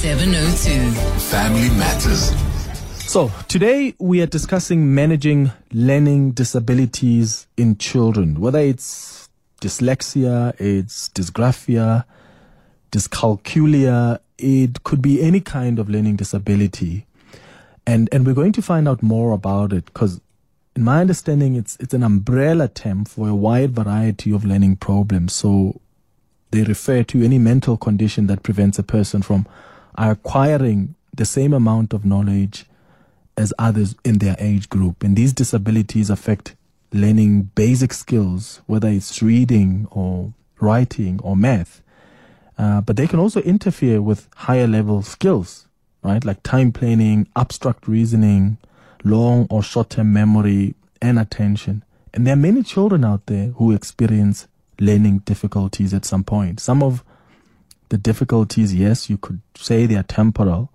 702. Family Matters. So today we are discussing managing learning disabilities in children, whether it's dyslexia, it's dysgraphia, dyscalculia, it could be any kind of learning disability. And we're going to find out more about it because in my understanding, it's an umbrella term for a wide variety of learning problems. So they refer to any mental condition that prevents a person from acquiring the same amount of knowledge as others in their age group. And these disabilities affect learning basic skills, whether it's reading or writing or math. But they can also interfere with higher level skills, right? Like time planning, abstract reasoning, long or short-term memory and attention. And there are many children out there who experience learning difficulties at some point. Some of the difficulties, yes, you could say they are temporal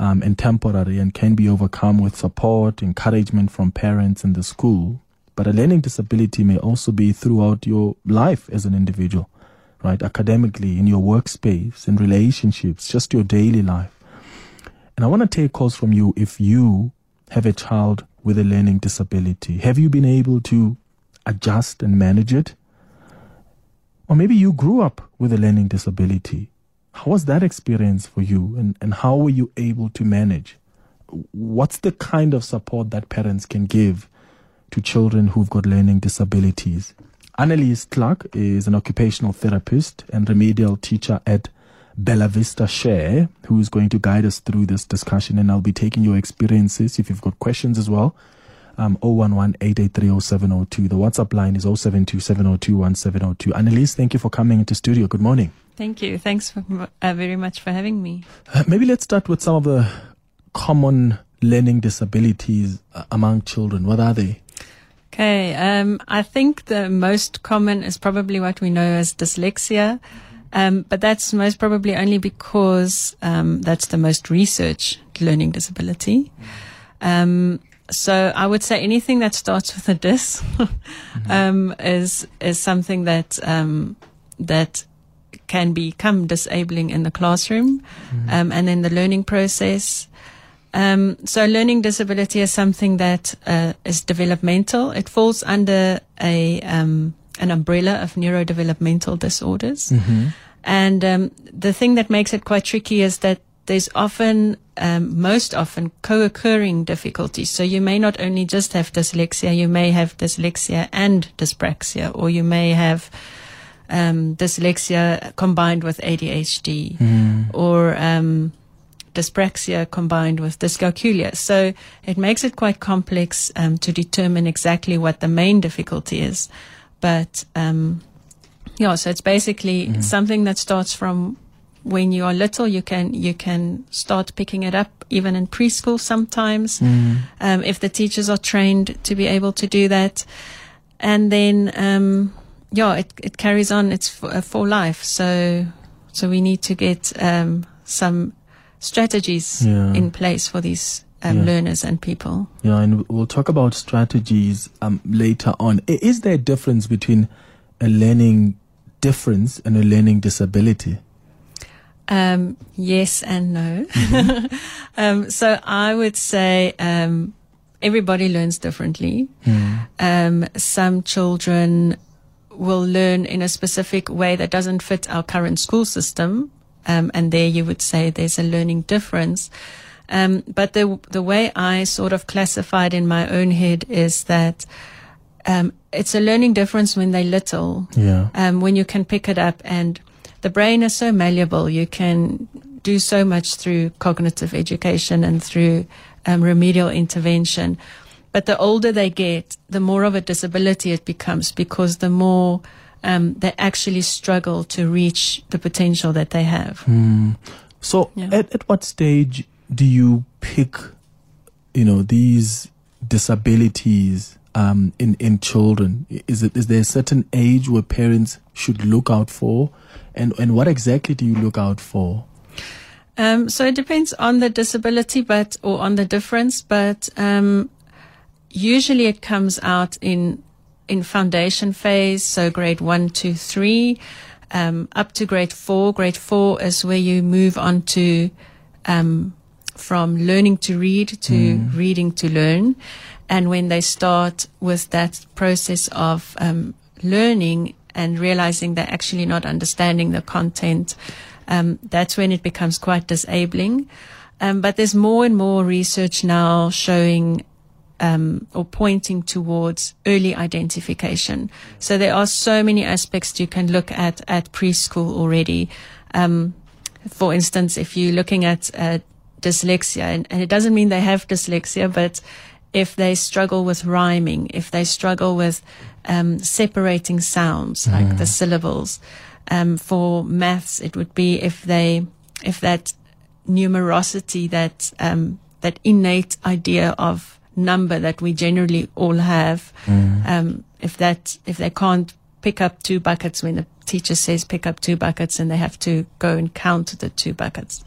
and temporary and can be overcome with support, encouragement from parents and the school. But a learning disability may also be throughout your life as an individual, right? Academically, in your workspace, in relationships, just your daily life. And I want to take calls from you if you have a child with a learning disability. Have you been able to adjust and manage it? Or maybe you grew up with a learning disability. How was that experience for you? And how were you able to manage? What's the kind of support that parents can give to children who've got learning disabilities? Annelize Clark is an occupational therapist and remedial teacher at Bella Vista Share, who is going to guide us through this discussion, and I'll be taking your experiences if you've got questions as well. 011-883-0702. The WhatsApp line is 072-702-1702. Annelize, thank you for coming into studio. Good morning. Thank you. Thanks very much for having me. Maybe let's start with some of the common learning disabilities among children. What are they? Okay. I think the most common is probably what we know as dyslexia. But that's most probably only because that's the most researched learning disability. So I would say anything that starts with a dys is something that that can become disabling in the classroom, and then the learning process. So learning disability is something that is developmental. It falls under an umbrella of neurodevelopmental disorders. And the thing that makes it quite tricky is that there's often, most often, co-occurring difficulties. So you may not only just have dyslexia, you may have dyslexia and dyspraxia, or you may have dyslexia combined with ADHD, or dyspraxia combined with dyscalculia. So it makes it quite complex to determine exactly what the main difficulty is. But, yeah, so it's basically something that starts from when you are little. You can start picking it up even in preschool sometimes, if the teachers are trained to be able to do that. And then, yeah, it carries on. It's for life. So we need to get, some strategies in place for these learners and people. Yeah, and we'll talk about strategies later on. Is there a difference between a learning difference and a learning disability? Yes and no. So I would say everybody learns differently. Some children will learn in a specific way that doesn't fit our current school system, and there you would say there's a learning difference. But the way I sort of classified in my own head is that it's a learning difference when they're little, when you can pick it up. And the brain is so malleable. You can do so much through cognitive education and through remedial intervention. But the older they get, the more of a disability it becomes, because the more they actually struggle to reach the potential that they have. So at what stage do you pick, these disabilities in children? Is there a certain age where parents should look out for, and what exactly do you look out for? So it depends on the disability, or on the difference, but usually it comes out in foundation phase, so grade 1, 2, 3. up to grade four. Grade four is where you move on to from learning to read to reading to learn. And when they start with that process of learning and realizing they're actually not understanding the content, that's when it becomes quite disabling. But there's more and more research now showing or pointing towards early identification. So there are so many aspects you can look at preschool already. For instance, if you're looking at dyslexia, and it doesn't mean they have dyslexia, but if they struggle with rhyming, if they struggle with separating sounds like the syllables, for maths it would be if that numerosity, that innate idea of number that we generally all have, if they can't pick up two buckets when the teacher says pick up two buckets and they have to go and count the two buckets.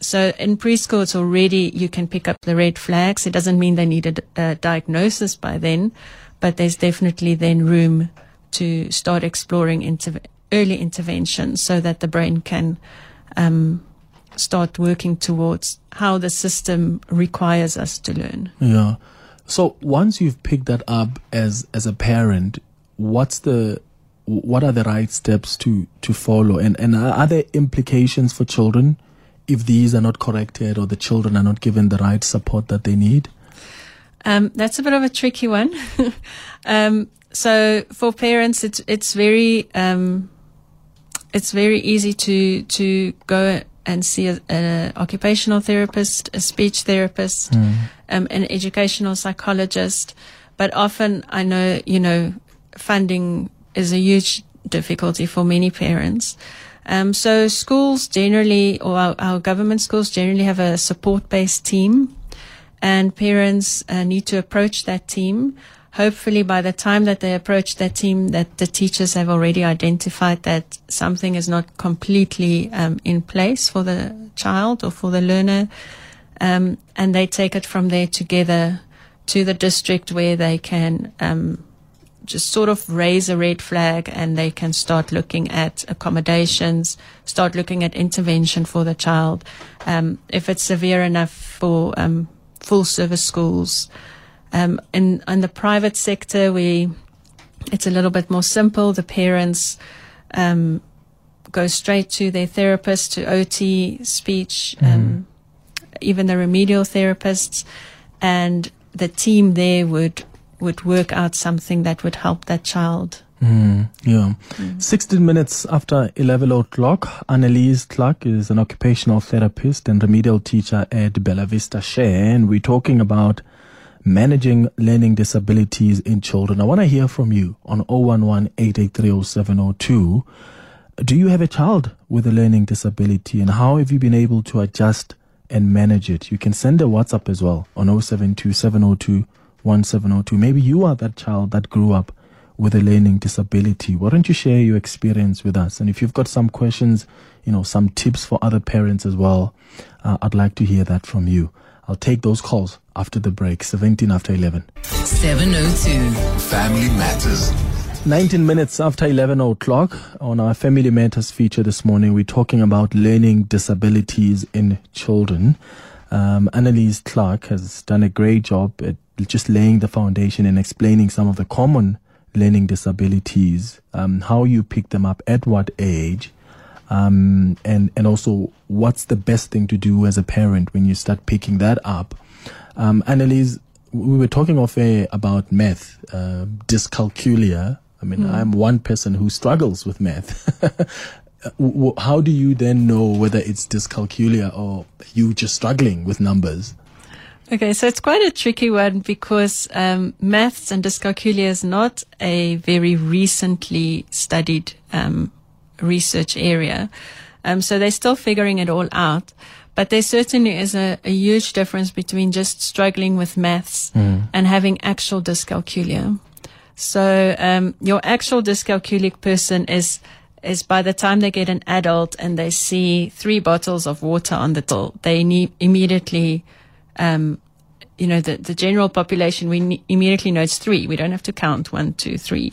So in preschool, it's already, you can pick up the red flags. It doesn't mean they need a diagnosis by then, but there's definitely then room to start exploring early intervention so that the brain can start working towards how the system requires us to learn. Yeah. So once you've picked that up as a parent, what are the right steps to follow, and are there implications for children if these are not corrected or the children are not given the right support that they need? That's a bit of a tricky one. So for parents, it's very easy to go and see an occupational therapist, a speech therapist, an educational psychologist. But often I know, funding is a huge difficulty for many parents. So schools generally, or our government schools generally, have a support-based team, and parents need to approach that team. Hopefully by the time that they approach that team, that the teachers have already identified that something is not completely in place for the child or for the learner, and they take it from there together to the district, where they can just sort of raise a red flag, and they can start looking at accommodations, start looking at intervention for the child. If it's severe enough for full service schools. In the private sector, it's a little bit more simple. The parents go straight to their therapist, to OT, speech, even the remedial therapists, and the team there would work out something that would help that child. 16 minutes after 11 o'clock, Annelize Clark is an occupational therapist and remedial teacher at Bella Vista Share, and we're talking about managing learning disabilities in children. I want to hear from you on 011-883-0702. Do you have a child with a learning disability, and how have you been able to adjust and manage it? You can send a WhatsApp as well on 072-702-1702. Maybe you are that child that grew up with a learning disability. Why don't you share your experience with us? And if you've got some questions, some tips for other parents as well, I'd like to hear that from you. I'll take those calls after the break. 17 after 11. 702. Family Matters. 19 minutes after 11 o'clock on our Family Matters feature this morning, we're talking about learning disabilities in children. Annelize Clark has done a great job at just laying the foundation and explaining some of the common learning disabilities, how you pick them up, at what age, and also what's the best thing to do as a parent when you start picking that up. Annelize, we were talking off air about math, dyscalculia. I'm one person who struggles with math. How do you then know whether it's dyscalculia or you just struggling with numbers? Okay, so it's quite a tricky one, because maths and dyscalculia is not a very recently studied research area. So they're still figuring it all out. But there certainly is a huge difference between just struggling with maths and having actual dyscalculia. So your actual dyscalculic person is by the time they get an adult and they see 3 bottles of water on the till, they need immediately, the general population, immediately know it's 3. We don't have to count 1, 2, 3.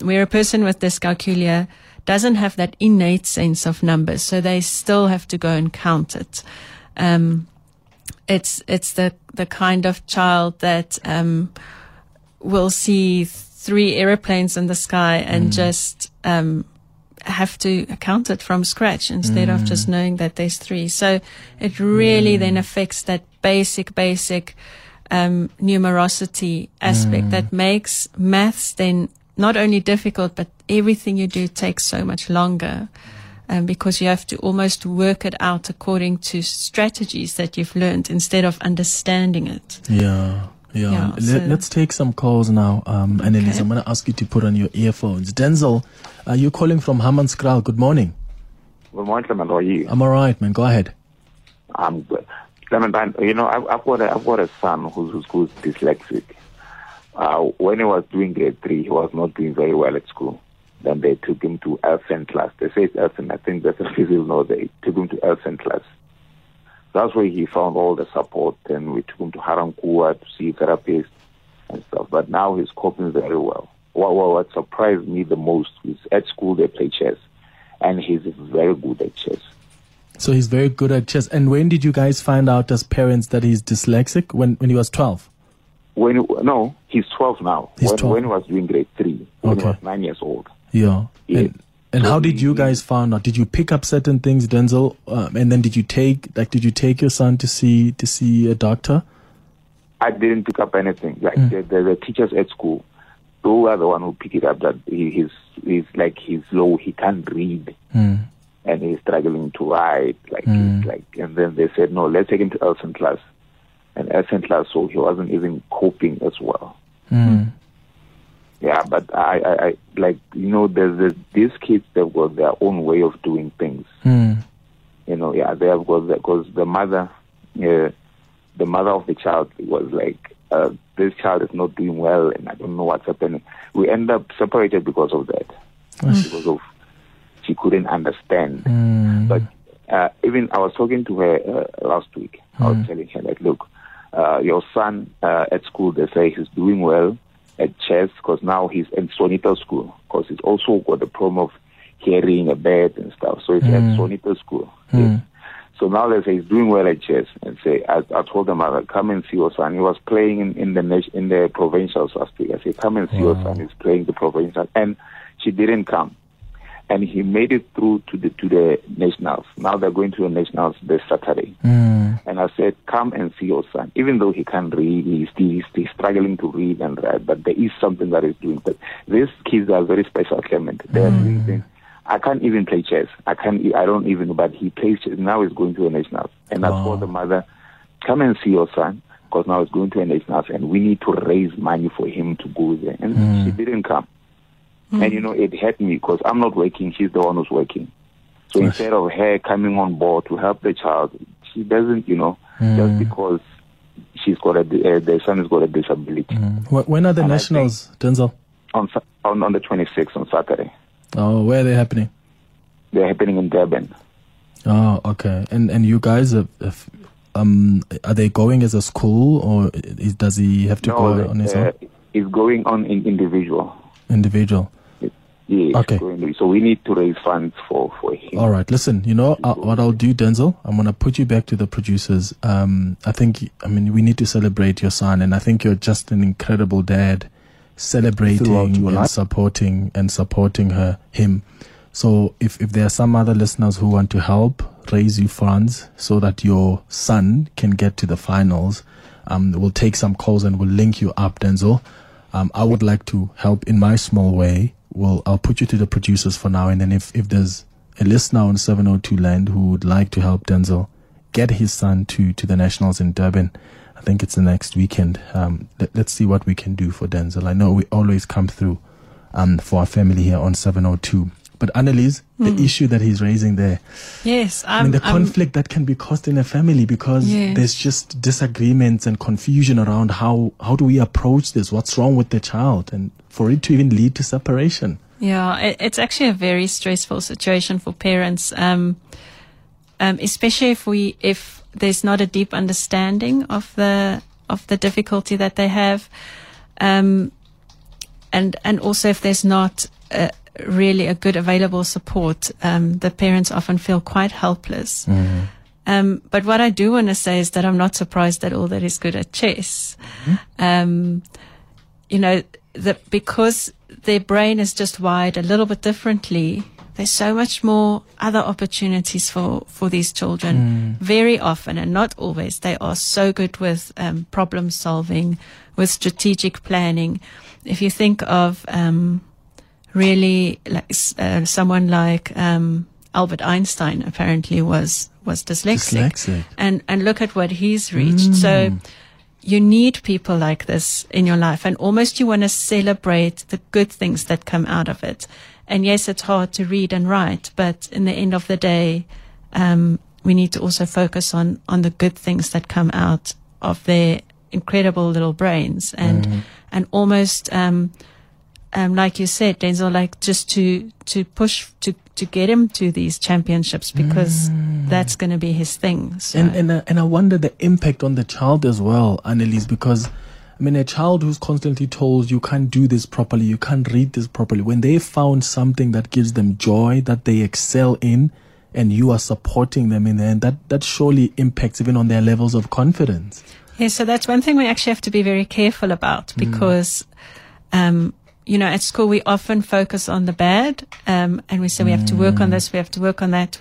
Where a person with dyscalculia doesn't have that innate sense of numbers, so they still have to go and count it. It's the kind of child that will see 3 airplanes in the sky and just have to count it from scratch instead of just knowing that there's 3. So it really then affects that basic numerosity aspect that makes maths then not only difficult, but everything you do takes so much longer because you have to almost work it out according to strategies that you've learned instead of understanding it. Yeah. Let's take some calls now. Annelize, okay. I'm going to ask you to put on your earphones. Denzel, you're calling from Hammanskraal. Good morning. Good morning, Clement. How are you? I'm all right, man. Go ahead. I'm good. Clement, you know, I've got a son who's dyslexic. When he was doing grade 3, he was not doing very well at school. Then they took him to elephant class. They say it's elephant. I think that's a physical no. They took him to elephant class. That's where he found all the support, and we took him to Harankua to see therapists and stuff. But now he's coping very well. What surprised me the most is at school they play chess, and he's very good at chess. So he's very good at chess. And when did you guys find out as parents that he's dyslexic? When he was 12? No, he's 12 now. He's 12. When he was doing grade 3, when he was 9 years old. Yeah. And how did you guys find out? Did you pick up certain things, Denzel? And then did you take your son to see a doctor? I didn't pick up anything. Like the teachers at school, who are the one who pick it up that he's low. He can't read, and he's struggling to write. And then they said, no, let's take him to Elson class. And Elson class, so he wasn't even coping as well. Yeah, but I like, you know, there's these kids that got their own way of doing things. You know, they have got that because the mother of the child was like, this child is not doing well, and I don't know what's happening. We end up separated because of that, because of she couldn't understand. But even I was talking to her last week. I was telling her like, look, your son at school, they say he's doing well at chess because now he's in Soweto school because he's also got the problem of hearing a bit and stuff. So he's at Soweto school. Yes. So now they say he's doing well at chess, and say I told the mother, come and see your son. He was playing in the provincials last week. I said, come and see your son. He's playing the provincials, and she didn't come. And he made it through to the nationals. Now they're going to the nationals this Saturday. And I said, come and see your son. Even though he can't read, he's struggling to read and write, but there is something that he's doing. But these kids are very special, Clement. They're doing, I can't even play chess. I don't even, but he plays chess. Now he's going to the nationals. And I told the mother, come and see your son, because now he's going to the nationals, and we need to raise money for him to go there. And she didn't come. And, you know, it hurt me because I'm not working. She's the one who's working. So instead of her coming on board to help the child, she doesn't, you know, just because she's got the son has got a disability. When are the nationals, Denzel? On the 26th, on Saturday. Oh, where are they happening? They're happening in Durban. Oh, okay. And you guys are they going as a school, or does he have to go on his own? He's going on in individual. Yes, okay. So we need to raise funds for him. All right. Listen, you know, what I'll do, Denzel, I'm going to put you back to the producers. I mean, we need to celebrate your son. And I think you're just an incredible dad, celebrating and supporting him. So if there are some other listeners who want to help raise you funds so that your son can get to the finals, we'll take some calls and we'll link you up, Denzel. I would like to help in my small way. Well, I'll put you to the producers for now, and then if there's a listener on 702 land who would like to help Denzel get his son to the nationals in Durban, I think it's the next weekend. Let's see what we can do for Denzel. I know we always come through for our family here on 702. But Annelize, the issue that he's raising there, yes, I mean the conflict that can be caused in a family because there's just disagreements and confusion around how do we approach this? What's wrong with the child? And for it to even lead to separation. Yeah, it's actually a very stressful situation for parents, especially if there's not a deep understanding of the difficulty that they have, and also if there's not really a good available support, the parents often feel quite helpless. Mm-hmm. But what I do want to say is that I'm not surprised that all that is good at chess. Mm-hmm. You know, because their brain is just wired a little bit differently, there's so much more other opportunities for these children. Mm. Very often, and not always, they are so good with problem solving, with strategic planning. If you think of really like someone like Albert Einstein, apparently was dyslexic. And look at what he's reached. Mm. So you need people like this in your life, and almost you want to celebrate the good things that come out of it. And yes, it's hard to read and write, but in the end of the day, we need to also focus on the good things that come out of their incredible little brains, and almost, like you said, Denzel, like just to push to get him to these championships, because that's going to be his thing. So. And I wonder the impact on the child as well, Annelize, because I mean, a child who's constantly told you can't do this properly, you can't read this properly, when they found something that gives them joy, that they excel in, and you are supporting them in there, and that surely impacts even on their levels of confidence. Yeah, so that's one thing we actually have to be very careful about, because, you know, at school we often focus on the bad, and we say we have to work on this, we have to work on that,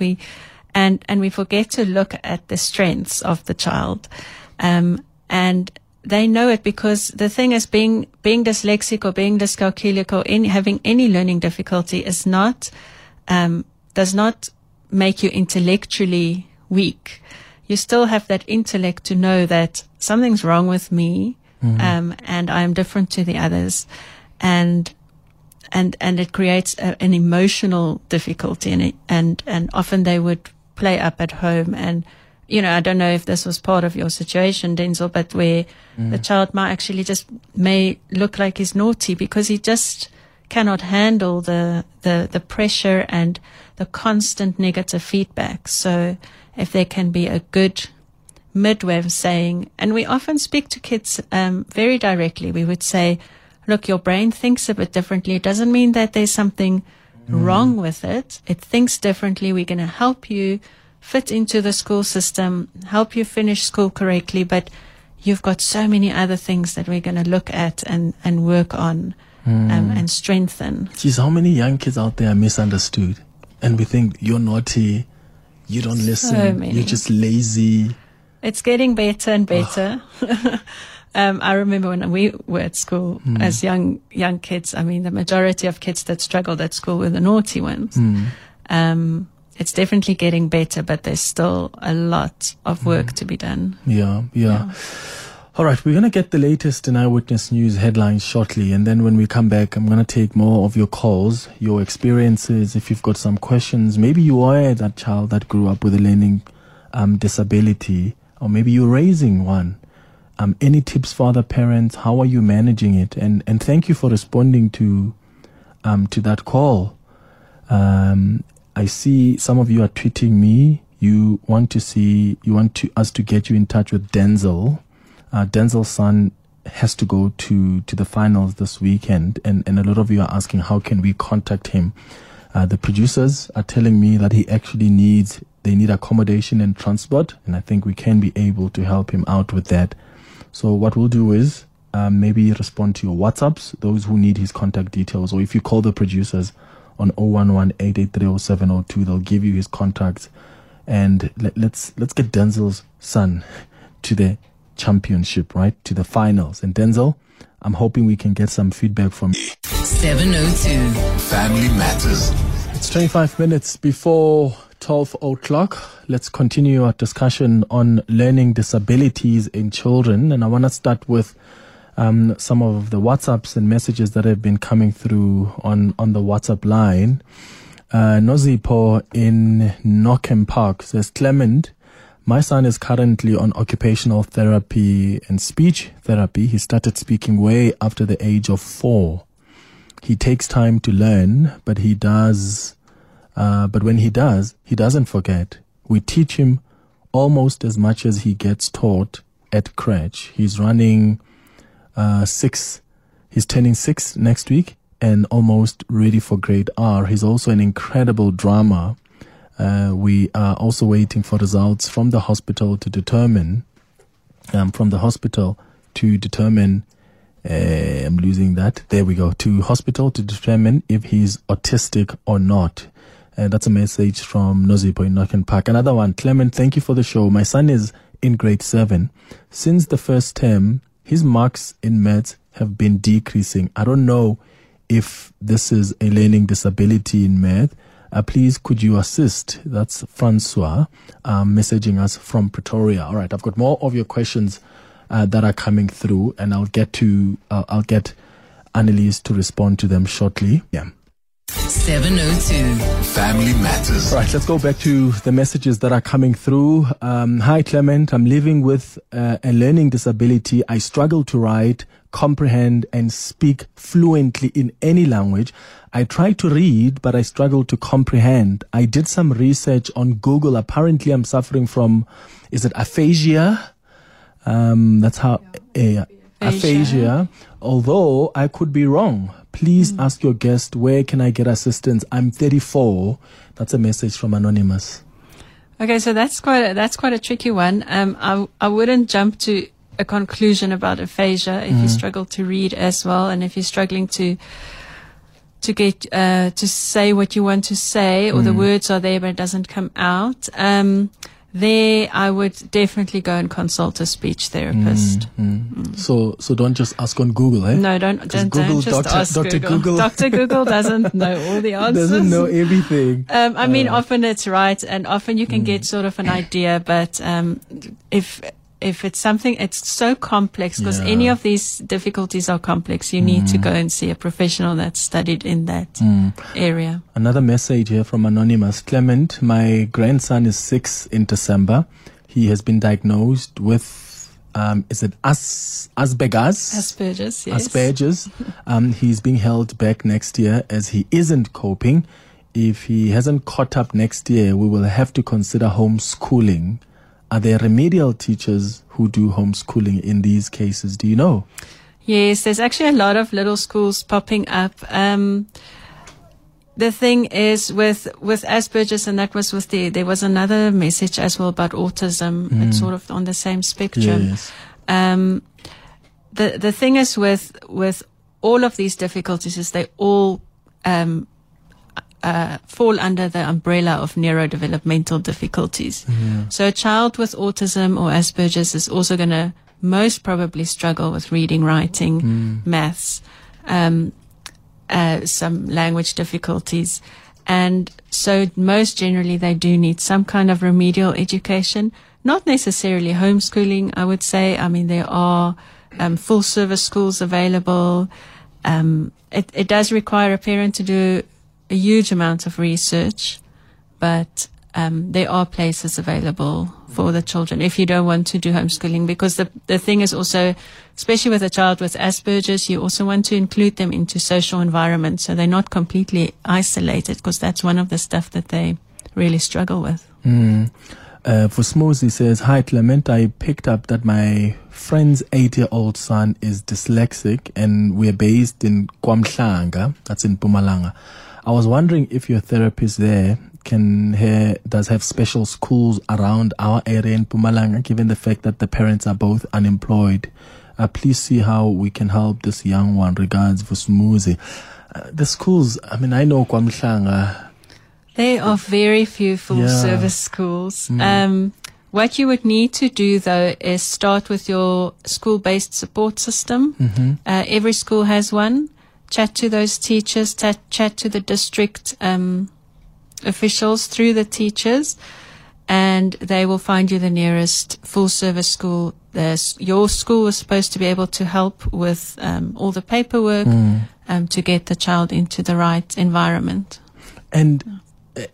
and we forget to look at the strengths of the child, and they know it, because the thing is being dyslexic or being dyscalculic or having any learning difficulty is not, does not make you intellectually weak. You still have that intellect to know that something's wrong with me, and I am different to the others, and it creates an emotional difficulty, and often they would play up at home, and you know, I don't know if this was part of your situation, Denzel, but where the child might actually just may look like he's naughty because he just cannot handle the pressure and the constant negative feedback. So if there can be a good midway of saying, and we often speak to kids very directly, we would say, look, your brain thinks a bit differently. It doesn't mean that there's something wrong with it. It thinks differently. We're going to help you fit into the school system, help you finish school correctly, but you've got so many other things that we're going to look at and work on and strengthen. Geez, how many young kids out there are misunderstood? And we think, you're naughty, you don't listen, you're just lazy. It's getting better and better. I remember when we were at school as young kids, I mean, the majority of kids that struggled at school were the naughty ones. It's definitely getting better, but there's still a lot of work to be done. Yeah. All right, we're going to get the latest in Eyewitness News headlines shortly. And then when we come back, I'm going to take more of your calls, your experiences, if you've got some questions. Maybe you are that child that grew up with a learning disability, or maybe you're raising one. Any tips for other parents? How are you managing it? And thank you for responding to that call. I see some of you are tweeting me. You want us to get you in touch with Denzel. Denzel's son has to go to the finals this weekend, and a lot of you are asking, how can we contact him? The producers are telling me that he actually they need accommodation and transport, and I think we can be able to help him out with that. So what we'll do is maybe respond to your WhatsApps, those who need his contact details, or if you call the producers on 011-883-0702, they'll give you his contacts, and let's get Denzel's son to the championship, right? To the finals. And Denzel, I'm hoping we can get some feedback from 702 Family Matters. It's 25 minutes before 12 o'clock. Let's continue our discussion on learning disabilities in children, and I want to start with some of the WhatsApps and messages that have been coming through on the WhatsApp line. Nozipo in Knockham Park says, Clement, my son is currently on occupational therapy and speech therapy. He started speaking way after the age of 4. He takes time to learn, but when he does, he doesn't forget. We teach him almost as much as he gets taught at crèche. He's turning 6 next week, and almost ready for grade R. He's also an incredible drama. We are also waiting for results from the hospital to determine, to determine if he's autistic or not. That's a message from Nozipo in Northern Park. Another one, Clement, thank you for the show. My son is in grade 7. Since the first term, his marks in maths have been decreasing. I don't know if this is a learning disability in math. Please, could you assist? That's Francois messaging us from Pretoria. All right, I've got more of your questions that are coming through, and I'll get Annelize to respond to them shortly. Yeah. 702 Family Matters. All right, let's go back to the messages that are coming through. Hi Clement, I'm living with a learning disability. I struggle to write, comprehend and speak fluently in any language. I try to read, but I struggle to comprehend. I did some research on Google. Apparently I'm suffering from, is it aphasia? That's how, aphasia. Although I could be wrong. Please ask your guest, where can I get assistance? I'm 34. That's a message from Anonymous. Okay, so that's quite a tricky one. I wouldn't jump to a conclusion about aphasia if you struggle to read as well, and if you're struggling to say what you want to say, or the words are there but it doesn't come out. There, I would definitely go and consult a speech therapist. So don't just ask on Google, eh? No, don't just ask Dr. Google. Dr. Google doesn't know all the answers. Doesn't know everything. I mean, often it's right, and often you can get sort of an idea, but if it's something, it's so complex, because any of these difficulties are complex. You need to go and see a professional that's studied in that area. Another message here from Anonymous. Clement, my grandson is 6 in December. He has been diagnosed with, Asperger's? Asperger's, yes. Asperger's. He's being held back next year as he isn't coping. If he hasn't caught up next year, we will have to consider homeschooling. Are there remedial teachers who do homeschooling in these cases? Do you know? Yes, there's actually a lot of little schools popping up. The thing is with Asperger's, and that was with there was another message as well about autism. It's sort of on the same spectrum. Yes. The thing is with all of these difficulties is they all, fall under the umbrella of neurodevelopmental difficulties. So a child with autism or Asperger's is also going to most probably struggle with reading, writing, maths, some language difficulties. And so most generally they do need some kind of remedial education, not necessarily homeschooling, I would say. I mean, there are full service schools available. It does require a parent to do a huge amount of research, but there are places available for the children if you don't want to do homeschooling, because the thing is also, especially with a child with Asperger's, you also want to include them into social environments so they're not completely isolated, because that's one of the stuff that they really struggle with. Vusumuzi says, hi Clement, I picked up that my friend's 8-year-old son is dyslexic and we're based in KwaMhlanga, that's in Mpumalanga. I was wondering if your therapist there does have special schools around our area in Mpumalanga, given the fact that the parents are both unemployed. Please see how we can help this young one. Regards, Vusumuzi. The schools, I mean, I know KwaMhlanga. There are very few full-service schools. What you would need to do, though, is start with your school-based support system. Every school has one. Chat to those teachers, chat to the district officials through the teachers, and they will find you the nearest full-service school. Your school was supposed to be able to help with all the paperwork to get the child into the right environment. And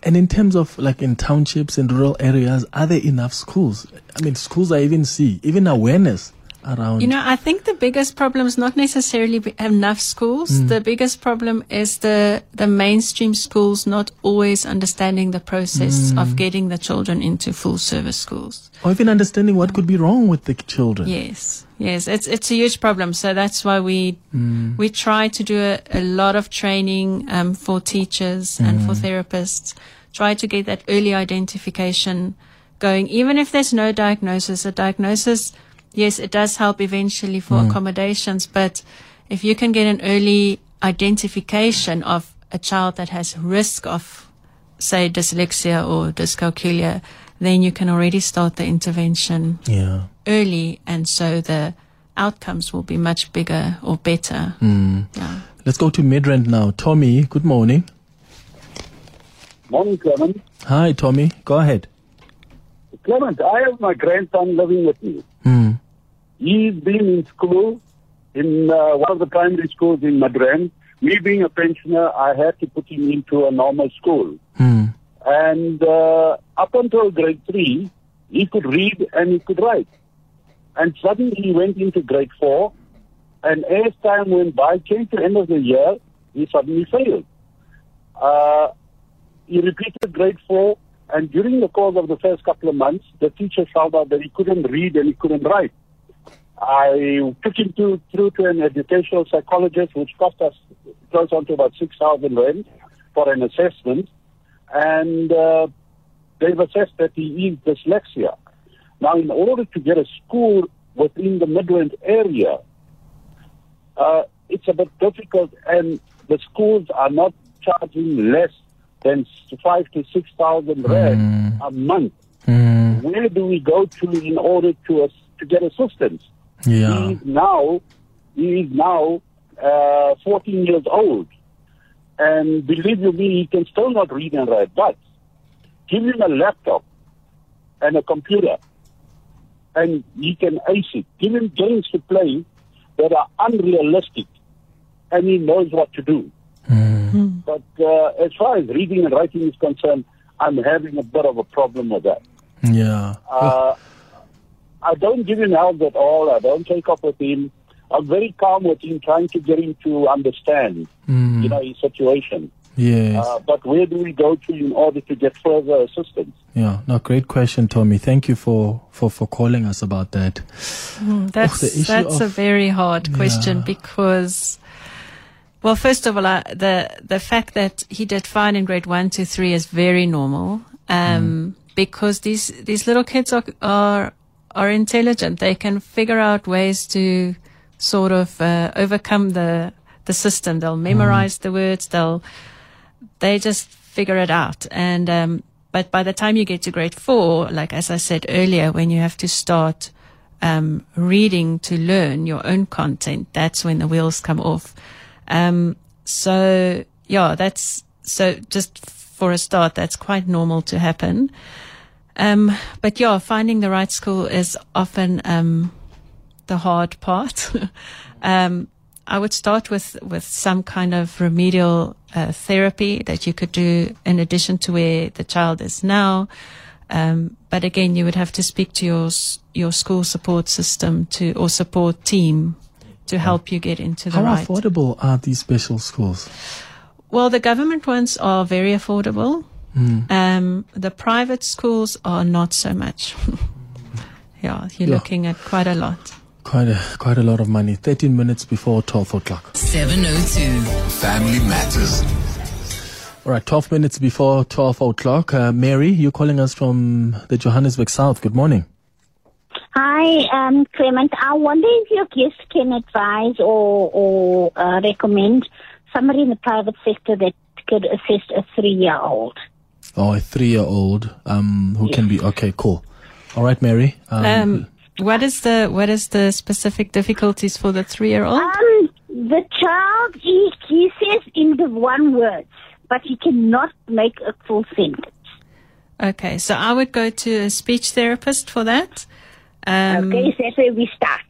in terms of, like, in townships and rural areas, are there enough schools? I mean, schools I even see, even awareness. around? You know, I think the biggest problem is not necessarily enough schools. The biggest problem is the mainstream schools not always understanding the process of getting the children into full service schools. Or even understanding what could be wrong with the children. Yes, yes, it's a huge problem. So that's why we try to do a lot of training for teachers and for therapists, try to get that early identification going, even if there's no diagnosis. A diagnosis, yes, it does help eventually for accommodations, but if you can get an early identification of a child that has risk of, say, dyslexia or dyscalculia, then you can already start the intervention early, and so the outcomes will be much bigger or better. Let's go to Midrand now. Tommy, good morning. Morning, Clement. Hi, Tommy. Go ahead. Clement, I have my grandson living with me. He's been in school, in one of the primary schools in Midrand. Me being a pensioner, I had to put him into a normal school. And up until grade 3, he could read and he could write. And suddenly he went into grade 4, and as time went by, came to the end of the year, he suddenly failed. He repeated grade 4, and during the course of the first couple of months, the teacher found out that he couldn't read and he couldn't write. I took him through to an educational psychologist, which cost us close on to about 6,000 rand for an assessment, and they've assessed that he is dyslexia. Now, in order to get a school within the Midrand area, it's a bit difficult, and the schools are not charging less than 5,000 to 6,000 rand a month. Where do we go to in order to get assistance? He is now 14 years old, and believe you me, he can still not read and write. But give him a laptop and a computer, and he can ace it. Give him games to play that are unrealistic, and he knows what to do. But as far as reading and writing is concerned, I'm having a bit of a problem with that. I don't give him help at all. I don't take up with him. I'm very calm with him, trying to get him to understand, you know, his situation. But where do we go to in order to get further assistance? No, great question, Tommy. Thank you for calling us about that. That's a very hard question because... Well, first of all, the fact that he did fine in grade 1 to 3 is very normal, because these little kids are intelligent. They can figure out ways to sort of overcome the system. They'll memorize the words. They just figure it out. And but by the time you get to grade 4, like as I said earlier, when you have to start reading to learn your own content, that's when the wheels come off. Just for a start, that's quite normal to happen. But finding the right school is often, the hard part. I would start with some kind of remedial, therapy that you could do in addition to where the child is now. But again, you would have to speak to your school support system or support team to help you get into the right. How affordable are these special schools? Well, the government ones are very affordable. The private schools are not so much. You're looking at quite a lot. Quite a lot of money. 13 minutes before 12 o'clock. 7:02. Family Matters. All right, 12 minutes before 12 o'clock. Mary, you're calling us from the Johannesburg South. Good morning. Hi, Clement. I wonder if your guest can advise or recommend somebody in the private sector that could assist a 3-year-old. Oh, a 3-year-old who can be okay. Cool. All right, Mary. What is the specific difficulties for the 3-year-old? The child he says in the one word, but he cannot make a full sentence. Okay, so I would go to a speech therapist for that. Okay, so that's where we start.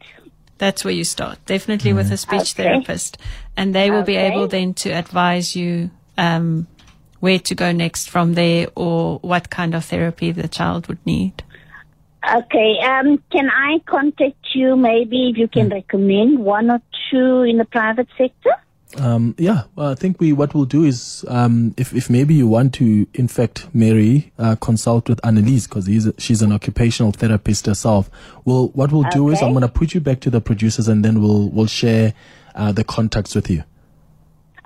That's where you start, definitely with a speech therapist. And they will be able then to advise you where to go next from there or what kind of therapy the child would need. Okay, can I contact you maybe if you can recommend one or two in the private sector? Yeah, well, I think what we'll do is if maybe you want to, in fact, Mary, consult with Annelize, because she's an occupational therapist herself. What we'll do is I'm going to put you back to the producers, and then we'll share the contacts with you.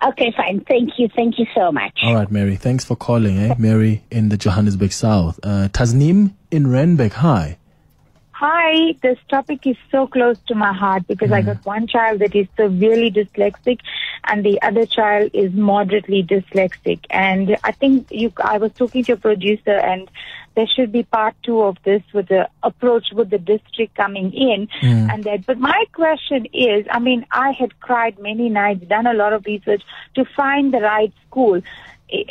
Okay, fine. Thank you so much. All right, Mary. Thanks for calling, Mary in the Johannesburg South. Tasneem in Renbeck. Hi. Hi, this topic is so close to my heart because I got one child that is severely dyslexic and the other child is moderately dyslexic. And I think I was talking to your producer, and there should be part two of this with the approach with the district coming in and that. But my question is, I mean, I had cried many nights, done a lot of research to find the right school.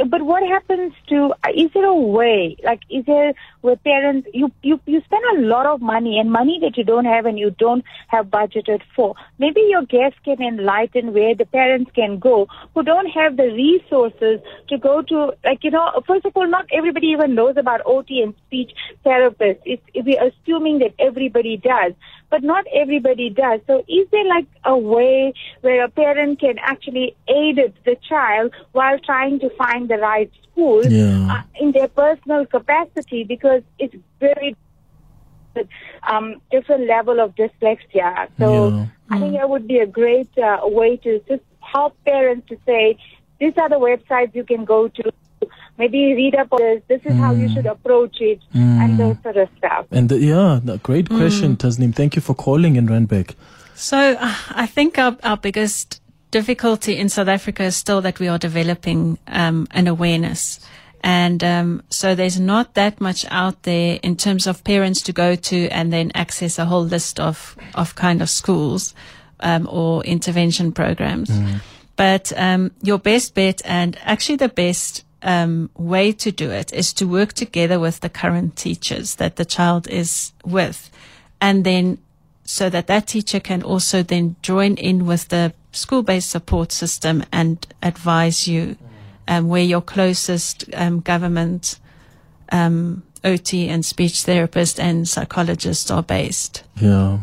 But what happens to, is there a way, like, is there where parents, you spend a lot of money, and money that you don't have and you don't have budgeted for. Maybe your guest can enlighten where the parents can go who don't have the resources to go to, like, you know, first of all, not everybody even knows about OT and speech therapists. We're assuming that everybody does, but not everybody does. So is there like a way where a parent can actually aid the child while trying to find the right school in their personal capacity, because it's very different level of dyslexia. So I think that would be a great way to just help parents to say, these are the websites you can go to. Maybe read up on this. This is how you should approach it and those sort of stuff. And great question, Tasneem. Thank you for calling in, Renbeck. So I think our biggest difficulty in South Africa is still that we are developing an awareness, and so there's not that much out there in terms of parents to go to and then access a whole list of kind of schools or intervention programs. But your best bet, and actually the best way to do it, is to work together with the current teachers that the child is with, and then so that teacher can also then join in with the school-based support system and advise you where your closest government OT and speech therapist and psychologists are based. Yeah.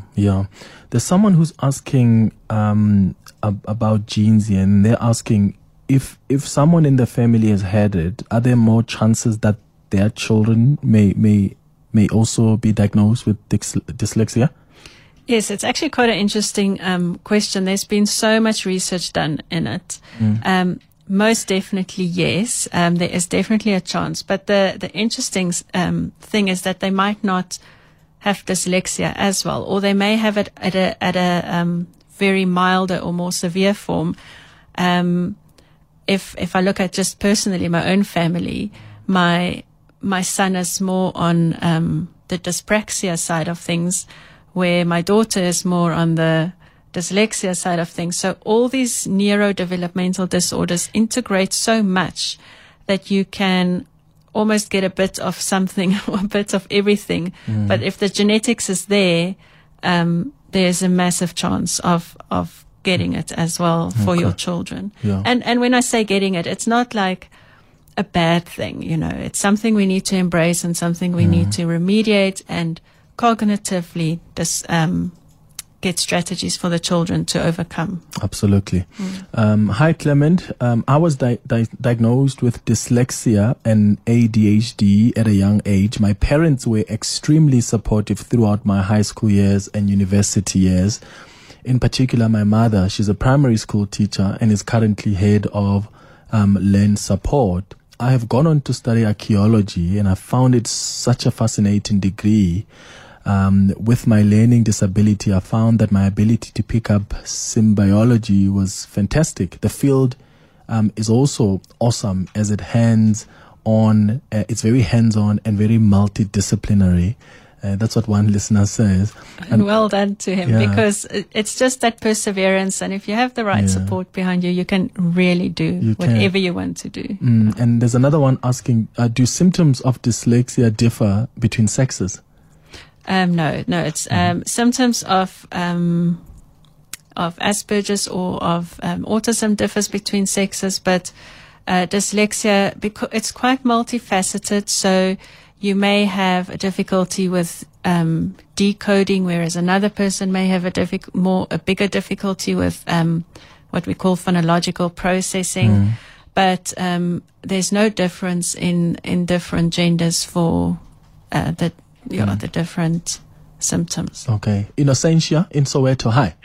There's someone who's asking about genes here, and they're asking if someone in the family has had it, are there more chances that their children may also be diagnosed with dyslexia? Yes, it's actually quite an interesting question. There's been so much research done in it. Most definitely, yes. There is definitely a chance. But the interesting thing is that they might not have dyslexia as well, or they may have it at a very milder or more severe form. If I look at just personally my own family, my son is more on the dyspraxia side of things, where my daughter is more on the dyslexia side of things. So all these neurodevelopmental disorders integrate so much that you can almost get a bit of something or a bit of everything. But if the genetics is there, there's a massive chance of getting it as well for your children. And when I say getting it, it's not like a bad thing, you know. It's something we need to embrace and something we need to remediate and cognitively get strategies for the children to overcome. Absolutely. Hi, Clement. I was diagnosed with dyslexia and ADHD at a young age. My parents were extremely supportive throughout my high school years and university years. In particular, my mother, she's a primary school teacher and is currently head of learn support. I have gone on to study archaeology, and I found it such a fascinating degree. With my learning disability, I found that my ability to pick up symbiology was fantastic. The field is also awesome as it it's very hands-on and very multidisciplinary. That's what one listener says. And well done to him, because it's just that perseverance. And if you have the right support behind you, you can really do whatever you want to do. And there's another one asking, do symptoms of dyslexia differ between sexes? No. It's symptoms of Asperger's or of autism differs between sexes. But dyslexia, because it's quite multifaceted, so you may have a difficulty with decoding, whereas another person may have a bigger difficulty with what we call phonological processing. Mm. But there's no difference in different genders for the different symptoms. Okay. Innocentia in Soweto. Hi.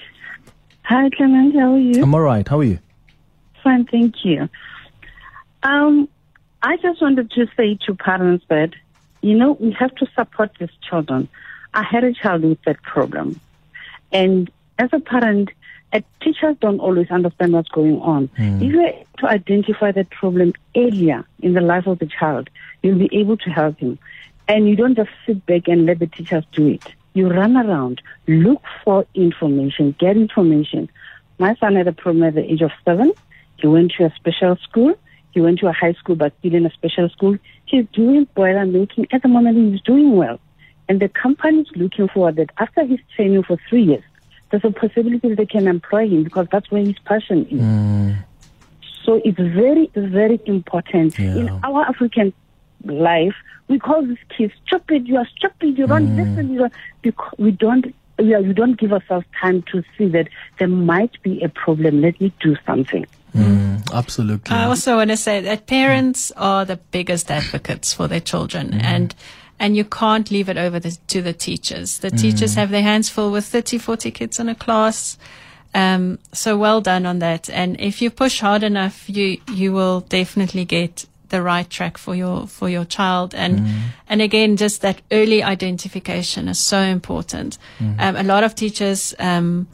Hi, Clement. How are you? I'm all right. How are you? Fine, thank you. I just wanted to say to parents that, you know, we have to support these children. I had a child with that problem. And as a parent, teachers don't always understand what's going on. Mm. If you're able to identify that problem earlier in the life of the child, you'll be able to help him. And you don't just sit back and let the teachers do it. You run around, look for information, get information. My son had a problem at the age of 7. He went to a special school. He went to a high school, but still in a special school. He's doing boilermaking. At the moment, he's doing well. And the company is looking forward that after his training for 3 years, there's a possibility that they can employ him because that's where his passion is. Mm. So it's very, very important. Yeah. In our African life, we call these kids stupid. You are stupid. You don't listen. You are, because we don't give ourselves time to see that there might be a problem. Let me do something. Mm, absolutely. I also want to say that parents are the biggest advocates for their children, and you can't leave it over to the teachers. The teachers have their hands full with 30, 40 kids in a class. So well done on that. And if you push hard enough, you will definitely get the right track for your child. And and again, just that early identification is so important. A lot of teachers and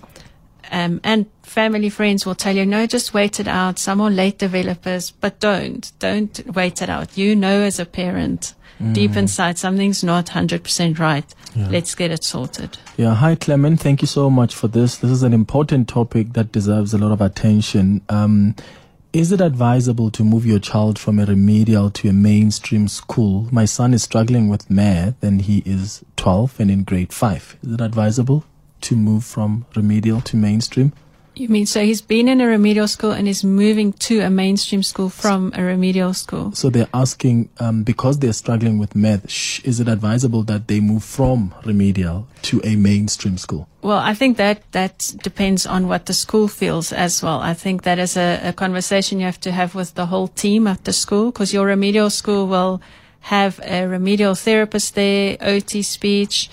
family friends will tell you, no, just wait it out. Some are late developers, but don't wait it out. You know, as a parent, deep inside, something's not 100% right. Yeah. Let's get it sorted. Yeah. Hi, Clement. Thank you so much for this. This is an important topic that deserves a lot of attention. Is it advisable to move your child from a remedial to a mainstream school? My son is struggling with math and he is 12 and in grade 5. Is it advisable to move from remedial to mainstream? You mean, so he's been in a remedial school and is moving to a mainstream school from a remedial school? So they're asking, because they're struggling with math, is it advisable that they move from remedial to a mainstream school? Well, I think that depends on what the school feels as well. I think that is a conversation you have to have with the whole team at the school, because your remedial school will have a remedial therapist there, OT speech,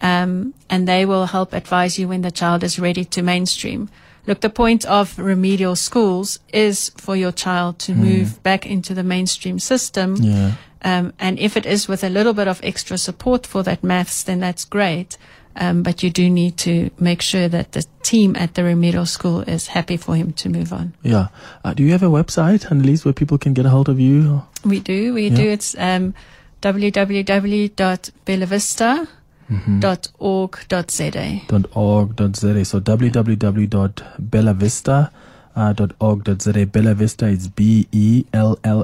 and they will help advise you when the child is ready to mainstream. Look, the point of remedial schools is for your child to move back into the mainstream system. Yeah. And if it is with a little bit of extra support for that maths, then that's great. But you do need to make sure that the team at the remedial school is happy for him to move on. Yeah. Do you have a website, Annelize, where people can get a hold of you? Or? We do. It's www.bellavista.com. .org.za. So www.bellavista.org.za. Bella Vista is BellaVista.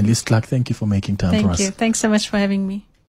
Annelize Clark, thank you for making time for us. Thank you. Thanks so much for having me.